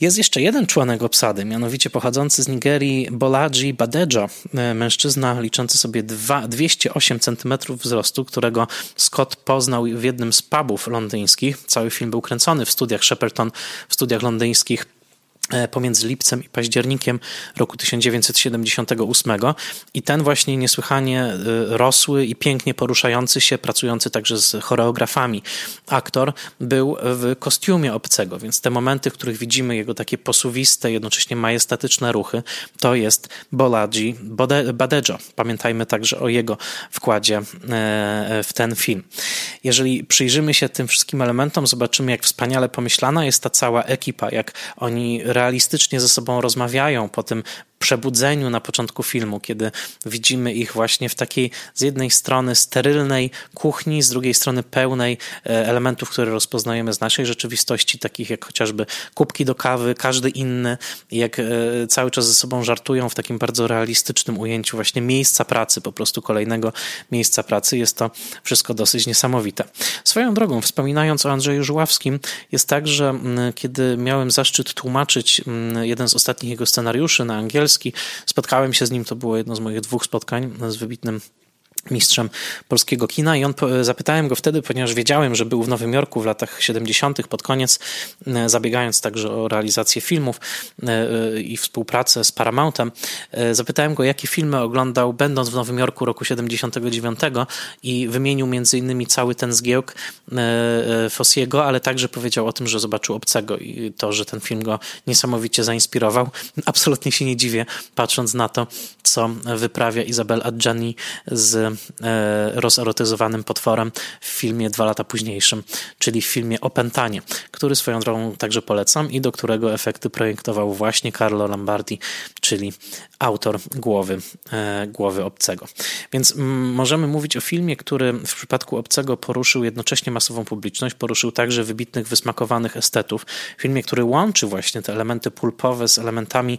Jest jeszcze jeden członek obsady, mianowicie pochodzący z Nigerii Bolaji Badejo, mężczyzna liczący sobie 208 cm wzrostu, którego Scott poznał w jednym z pubów londyńskich. Cały film był kręcony w studiach Shepperton, w studiach londyńskich, pomiędzy lipcem i październikiem roku 1978 i ten właśnie niesłychanie rosły i pięknie poruszający się, pracujący także z choreografami aktor był w kostiumie obcego, więc te momenty, w których widzimy jego takie posuwiste, jednocześnie majestatyczne ruchy, to jest Bolaji Badejo. Pamiętajmy także o jego wkładzie w ten film. Jeżeli przyjrzymy się tym wszystkim elementom, zobaczymy, jak wspaniale pomyślana jest ta cała ekipa, jak oni realistycznie ze sobą rozmawiają po tym przebudzeniu na początku filmu, kiedy widzimy ich właśnie w takiej z jednej strony sterylnej kuchni, z drugiej strony pełnej elementów, które rozpoznajemy z naszej rzeczywistości, takich jak chociażby kubki do kawy, każdy inny, jak cały czas ze sobą żartują w takim bardzo realistycznym ujęciu właśnie miejsca pracy, po prostu kolejnego miejsca pracy. Jest to wszystko dosyć niesamowite. Swoją drogą, wspominając o Andrzeju Żuławskim, jest tak, że kiedy miałem zaszczyt tłumaczyć jeden z ostatnich jego scenariuszy na angielski, spotkałem się z nim, to było jedno z moich dwóch spotkań z wybitnym mistrzem polskiego kina i zapytałem go wtedy, ponieważ wiedziałem, że był w Nowym Jorku w latach 70. pod koniec, zabiegając także o realizację filmów i współpracę z Paramountem, zapytałem go, jakie filmy oglądał będąc w Nowym Jorku roku 79 i wymienił m.in. cały ten zgiełk Fossiego, ale także powiedział o tym, że zobaczył Obcego i to, że ten film go niesamowicie zainspirował. Absolutnie się nie dziwię, patrząc na to, co wyprawia Isabel Adjani z rozerotyzowanym potworem w filmie 2 lata późniejszym, czyli w filmie Opętanie, który swoją drogą także polecam i do którego efekty projektował właśnie Carlo Lambardi, czyli autor głowy Obcego. Więc możemy mówić o filmie, który w przypadku Obcego poruszył jednocześnie masową publiczność, poruszył także wybitnych, wysmakowanych estetów. Filmie, który łączy właśnie te elementy pulpowe z elementami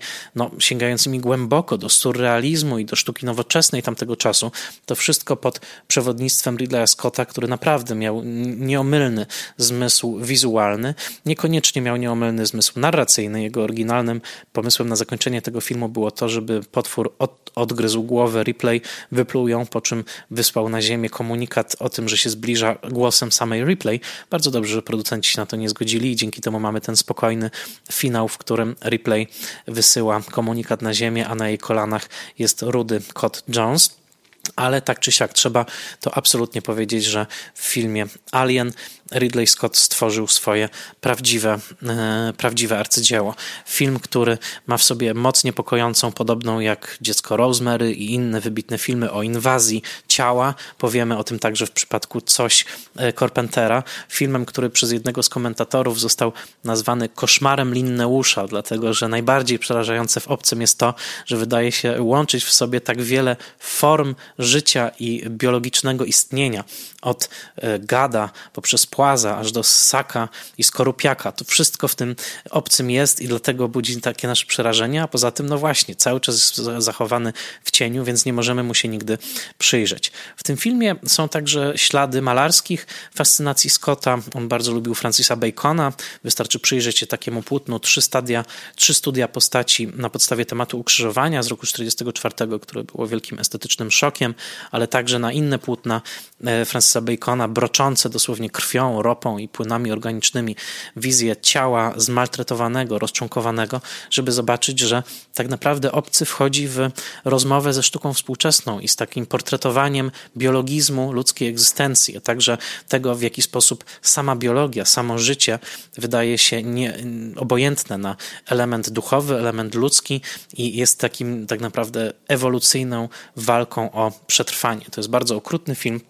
sięgającymi głęboko do surrealizmu i do sztuki nowoczesnej tamtego czasu. To wszystko pod przewodnictwem Ridleya Scotta, który naprawdę miał nieomylny zmysł wizualny, niekoniecznie miał nieomylny zmysł narracyjny. Jego oryginalnym pomysłem na zakończenie tego filmu było to, żeby potwór odgryzł głowę, Ripley wypluł ją, po czym wysłał na ziemię komunikat o tym, że się zbliża głosem samej Ripley. Bardzo dobrze, że producenci się na to nie zgodzili i dzięki temu mamy ten spokojny finał, w którym Ripley wysyła komunikat na ziemię, a na jej kolanach jest rudy kot Jones. Ale tak czy siak trzeba to absolutnie powiedzieć, że w filmie Alien Ridley Scott stworzył swoje prawdziwe arcydzieło. Film, który ma w sobie moc niepokojącą, podobną jak Dziecko Rosemary i inne wybitne filmy o inwazji ciała. Powiemy o tym także w przypadku Coś Carpentera. Filmem, który przez jednego z komentatorów został nazwany koszmarem Linneusza, dlatego że najbardziej przerażające w Obcym jest to, że wydaje się łączyć w sobie tak wiele form życia i biologicznego istnienia. Od gada poprzez płaza aż do ssaka i skorupiaka. To wszystko w tym Obcym jest i dlatego budzi takie nasze przerażenie, a poza tym właśnie cały czas jest zachowany w cieniu, więc nie możemy mu się nigdy przyjrzeć. W tym filmie są także ślady malarskich fascynacji Scotta. On bardzo lubił Francisa Bacona. Wystarczy przyjrzeć się takiemu płótnu Trzy studia postaci na podstawie tematu ukrzyżowania z roku 1944, które było wielkim estetycznym szokiem, ale także na inne płótna Francisa Bacona, broczące dosłownie krwią, ropą i płynami organicznymi wizję ciała zmaltretowanego, rozczłonkowanego, żeby zobaczyć, że tak naprawdę Obcy wchodzi w rozmowę ze sztuką współczesną i z takim portretowaniem biologizmu ludzkiej egzystencji, a także tego, w jaki sposób sama biologia, samo życie wydaje się obojętne na element duchowy, element ludzki i jest takim tak naprawdę ewolucyjną walką o przetrwanie. To jest bardzo okrutny film,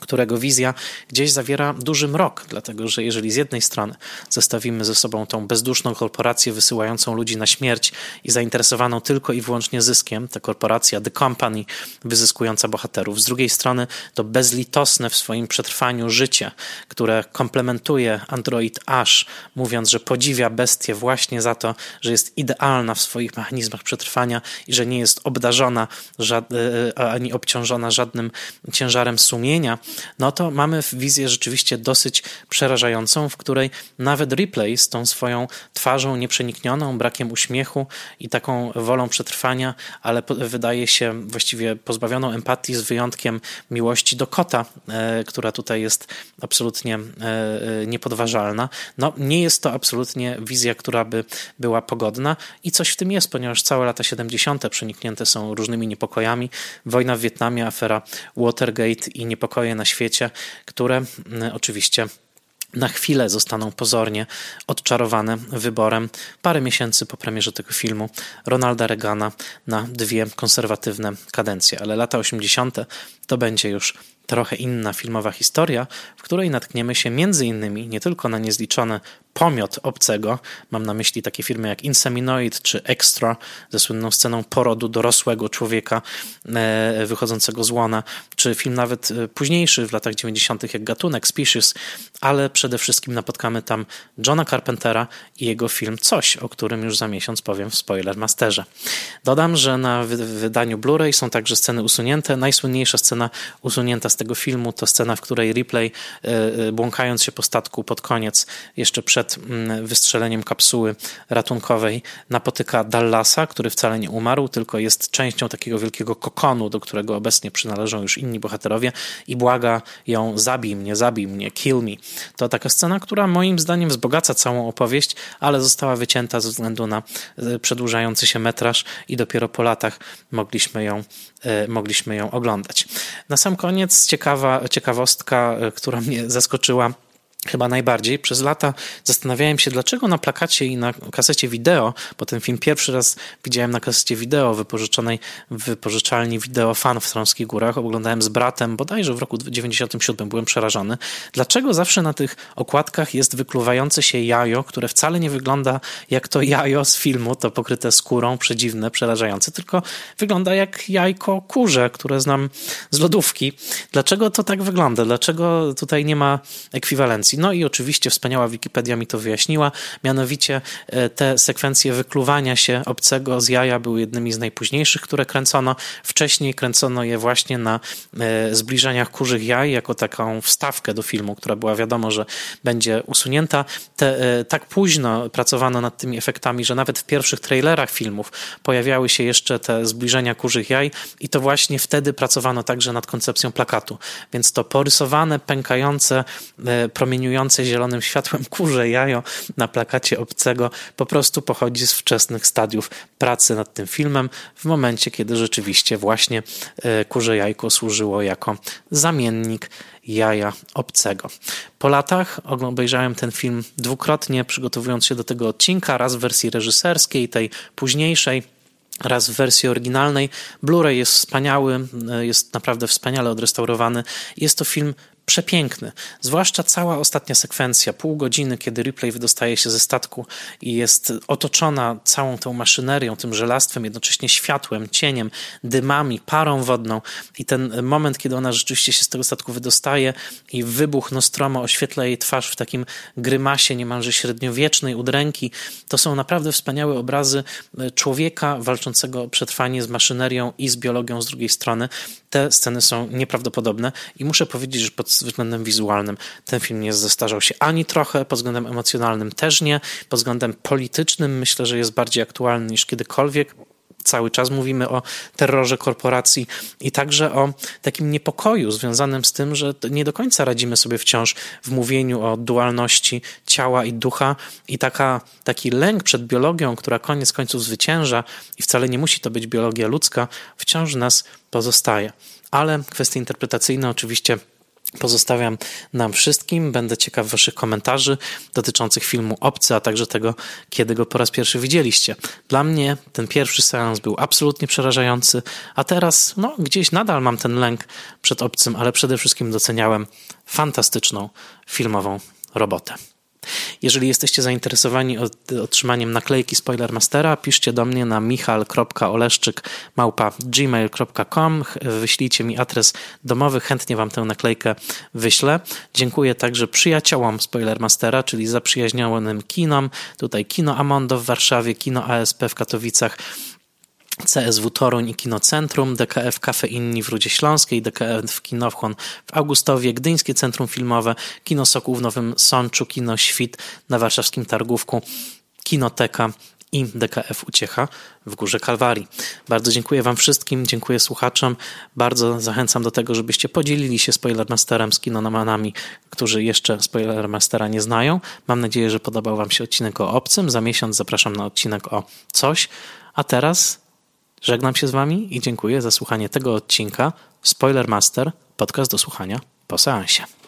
którego wizja gdzieś zawiera duży mrok, dlatego że jeżeli z jednej strony zestawimy ze sobą tą bezduszną korporację wysyłającą ludzi na śmierć i zainteresowaną tylko i wyłącznie zyskiem, ta korporacja The Company wyzyskująca bohaterów, z drugiej strony to bezlitosne w swoim przetrwaniu życie, które komplementuje android Ash, mówiąc, że podziwia bestię właśnie za to, że jest idealna w swoich mechanizmach przetrwania i że nie jest obdarzona ani obciążona żadnym ciężarem sumienia, to mamy wizję rzeczywiście dosyć przerażającą, w której nawet Ripley z tą swoją twarzą nieprzeniknioną, brakiem uśmiechu i taką wolą przetrwania, ale wydaje się właściwie pozbawioną empatii z wyjątkiem miłości do kota, która tutaj jest absolutnie niepodważalna. Nie jest to absolutnie wizja, która by była pogodna i coś w tym jest, ponieważ całe lata 70. przeniknięte są różnymi niepokojami. Wojna w Wietnamie, afera Watergate i niepokoje na świecie, które oczywiście na chwilę zostaną pozornie odczarowane wyborem parę miesięcy po premierze tego filmu Ronalda Reagana na 2 konserwatywne kadencje. Ale lata 80. to będzie już trochę inna filmowa historia, w której natkniemy się m.in. nie tylko na niezliczony pomiot obcego, mam na myśli takie filmy jak Inseminoid czy Extra ze słynną sceną porodu dorosłego człowieka wychodzącego z łona, czy film nawet późniejszy w latach 90. jak Gatunek, Species, ale przede wszystkim napotkamy tam Johna Carpentera i jego film Coś, o którym już za miesiąc powiem w Spoiler Masterze. Dodam, że na wydaniu Blu-ray są także sceny usunięte. Najsłynniejsza scena usunięta z tego filmu to scena, w której Ripley, błąkając się po statku pod koniec, jeszcze przed wystrzeleniem kapsuły ratunkowej, napotyka Dallasa, który wcale nie umarł, tylko jest częścią takiego wielkiego kokonu, do którego obecnie przynależą już inni bohaterowie, i błaga ją: zabij mnie, kill me. To taka scena, która moim zdaniem wzbogaca całą opowieść, ale została wycięta ze względu na przedłużający się metraż i dopiero po latach mogliśmy ją oglądać. Na sam koniec ciekawostka, która mnie zaskoczyła chyba najbardziej. Przez lata zastanawiałem się, dlaczego na plakacie i na kasecie wideo, bo ten film pierwszy raz widziałem na kasecie wideo wypożyczonej w wypożyczalni Wideo Fan w Trąskich Górach. Oglądałem z bratem bodajże w roku 97. Byłem przerażony. Dlaczego zawsze na tych okładkach jest wykluwające się jajo, które wcale nie wygląda jak to jajo z filmu, to pokryte skórą, przedziwne, przerażające, tylko wygląda jak jajko kurze, które znam z lodówki. Dlaczego to tak wygląda? Dlaczego tutaj nie ma ekwiwalencji? No i oczywiście wspaniała Wikipedia mi to wyjaśniła, mianowicie te sekwencje wykluwania się obcego z jaja były jednymi z najpóźniejszych, które kręcono. Wcześniej kręcono je właśnie na zbliżeniach kurzych jaj jako taką wstawkę do filmu, która była wiadomo, że będzie usunięta. Tak późno pracowano nad tymi efektami, że nawet w pierwszych trailerach filmów pojawiały się jeszcze te zbliżenia kurzych jaj i to właśnie wtedy pracowano także nad koncepcją plakatu. Więc to porysowane, pękające, promieniujące zielonym światłem kurze jajo na plakacie obcego po prostu pochodzi z wczesnych stadiów pracy nad tym filmem, w momencie, kiedy rzeczywiście właśnie kurze jajko służyło jako zamiennik jaja obcego. Po latach obejrzałem ten film dwukrotnie, przygotowując się do tego odcinka, raz w wersji reżyserskiej, tej późniejszej, raz w wersji oryginalnej. Blu-ray jest wspaniały, jest naprawdę wspaniale odrestaurowany. Jest to film przepiękny, zwłaszcza cała ostatnia sekwencja, pół godziny, kiedy Ripley wydostaje się ze statku i jest otoczona całą tą maszynerią, tym żelastwem, jednocześnie światłem, cieniem, dymami, parą wodną, i ten moment, kiedy ona rzeczywiście się z tego statku wydostaje i wybuch Nostromo oświetla jej twarz w takim grymasie niemalże średniowiecznej udręki, to są naprawdę wspaniałe obrazy człowieka walczącego o przetrwanie z maszynerią i z biologią z drugiej strony. Te sceny są nieprawdopodobne i muszę powiedzieć, że pod względem wizualnym ten film nie zestarzał się ani trochę, pod względem emocjonalnym też nie, pod względem politycznym myślę, że jest bardziej aktualny niż kiedykolwiek. Cały czas mówimy o terrorze korporacji i także o takim niepokoju związanym z tym, że nie do końca radzimy sobie wciąż w mówieniu o dualności ciała i ducha, i taki lęk przed biologią, która koniec końców zwycięża i wcale nie musi to być biologia ludzka, wciąż nas pozostaje. Ale kwestie interpretacyjne oczywiście pozostawiam nam wszystkim. Będę ciekaw waszych komentarzy dotyczących filmu Obcy, a także tego, kiedy go po raz pierwszy widzieliście. Dla mnie ten pierwszy seans był absolutnie przerażający, a teraz gdzieś nadal mam ten lęk przed Obcym, ale przede wszystkim doceniałem fantastyczną filmową robotę. Jeżeli jesteście zainteresowani otrzymaniem naklejki Spoilermastera, piszcie do mnie na michal.oleszczyk@gmail.com, wyślijcie mi adres domowy, chętnie wam tę naklejkę wyślę. Dziękuję także przyjaciołom Spoilermastera, czyli zaprzyjaźnionym kinom, tutaj Kino Amondo w Warszawie, Kino ASP w Katowicach, CSW Toruń i Kinocentrum, DKF Cafe Inni w Rudzie Śląskiej, DKF Kinochłon w Augustowie, Gdyńskie Centrum Filmowe, Kino Sokół w Nowym Sączu, Kino Świt na warszawskim Targówku, Kinoteka i DKF Uciecha w Górze Kalwarii. Bardzo dziękuję wam wszystkim, dziękuję słuchaczom. Bardzo zachęcam do tego, żebyście podzielili się Spoilermasterem z kinonomanami, którzy jeszcze Spoilermastera nie znają. Mam nadzieję, że podobał wam się odcinek o Obcym. Za miesiąc zapraszam na odcinek o Coś. A teraz żegnam się z wami i dziękuję za słuchanie tego odcinka. Spoiler Master, podcast do słuchania po seansie.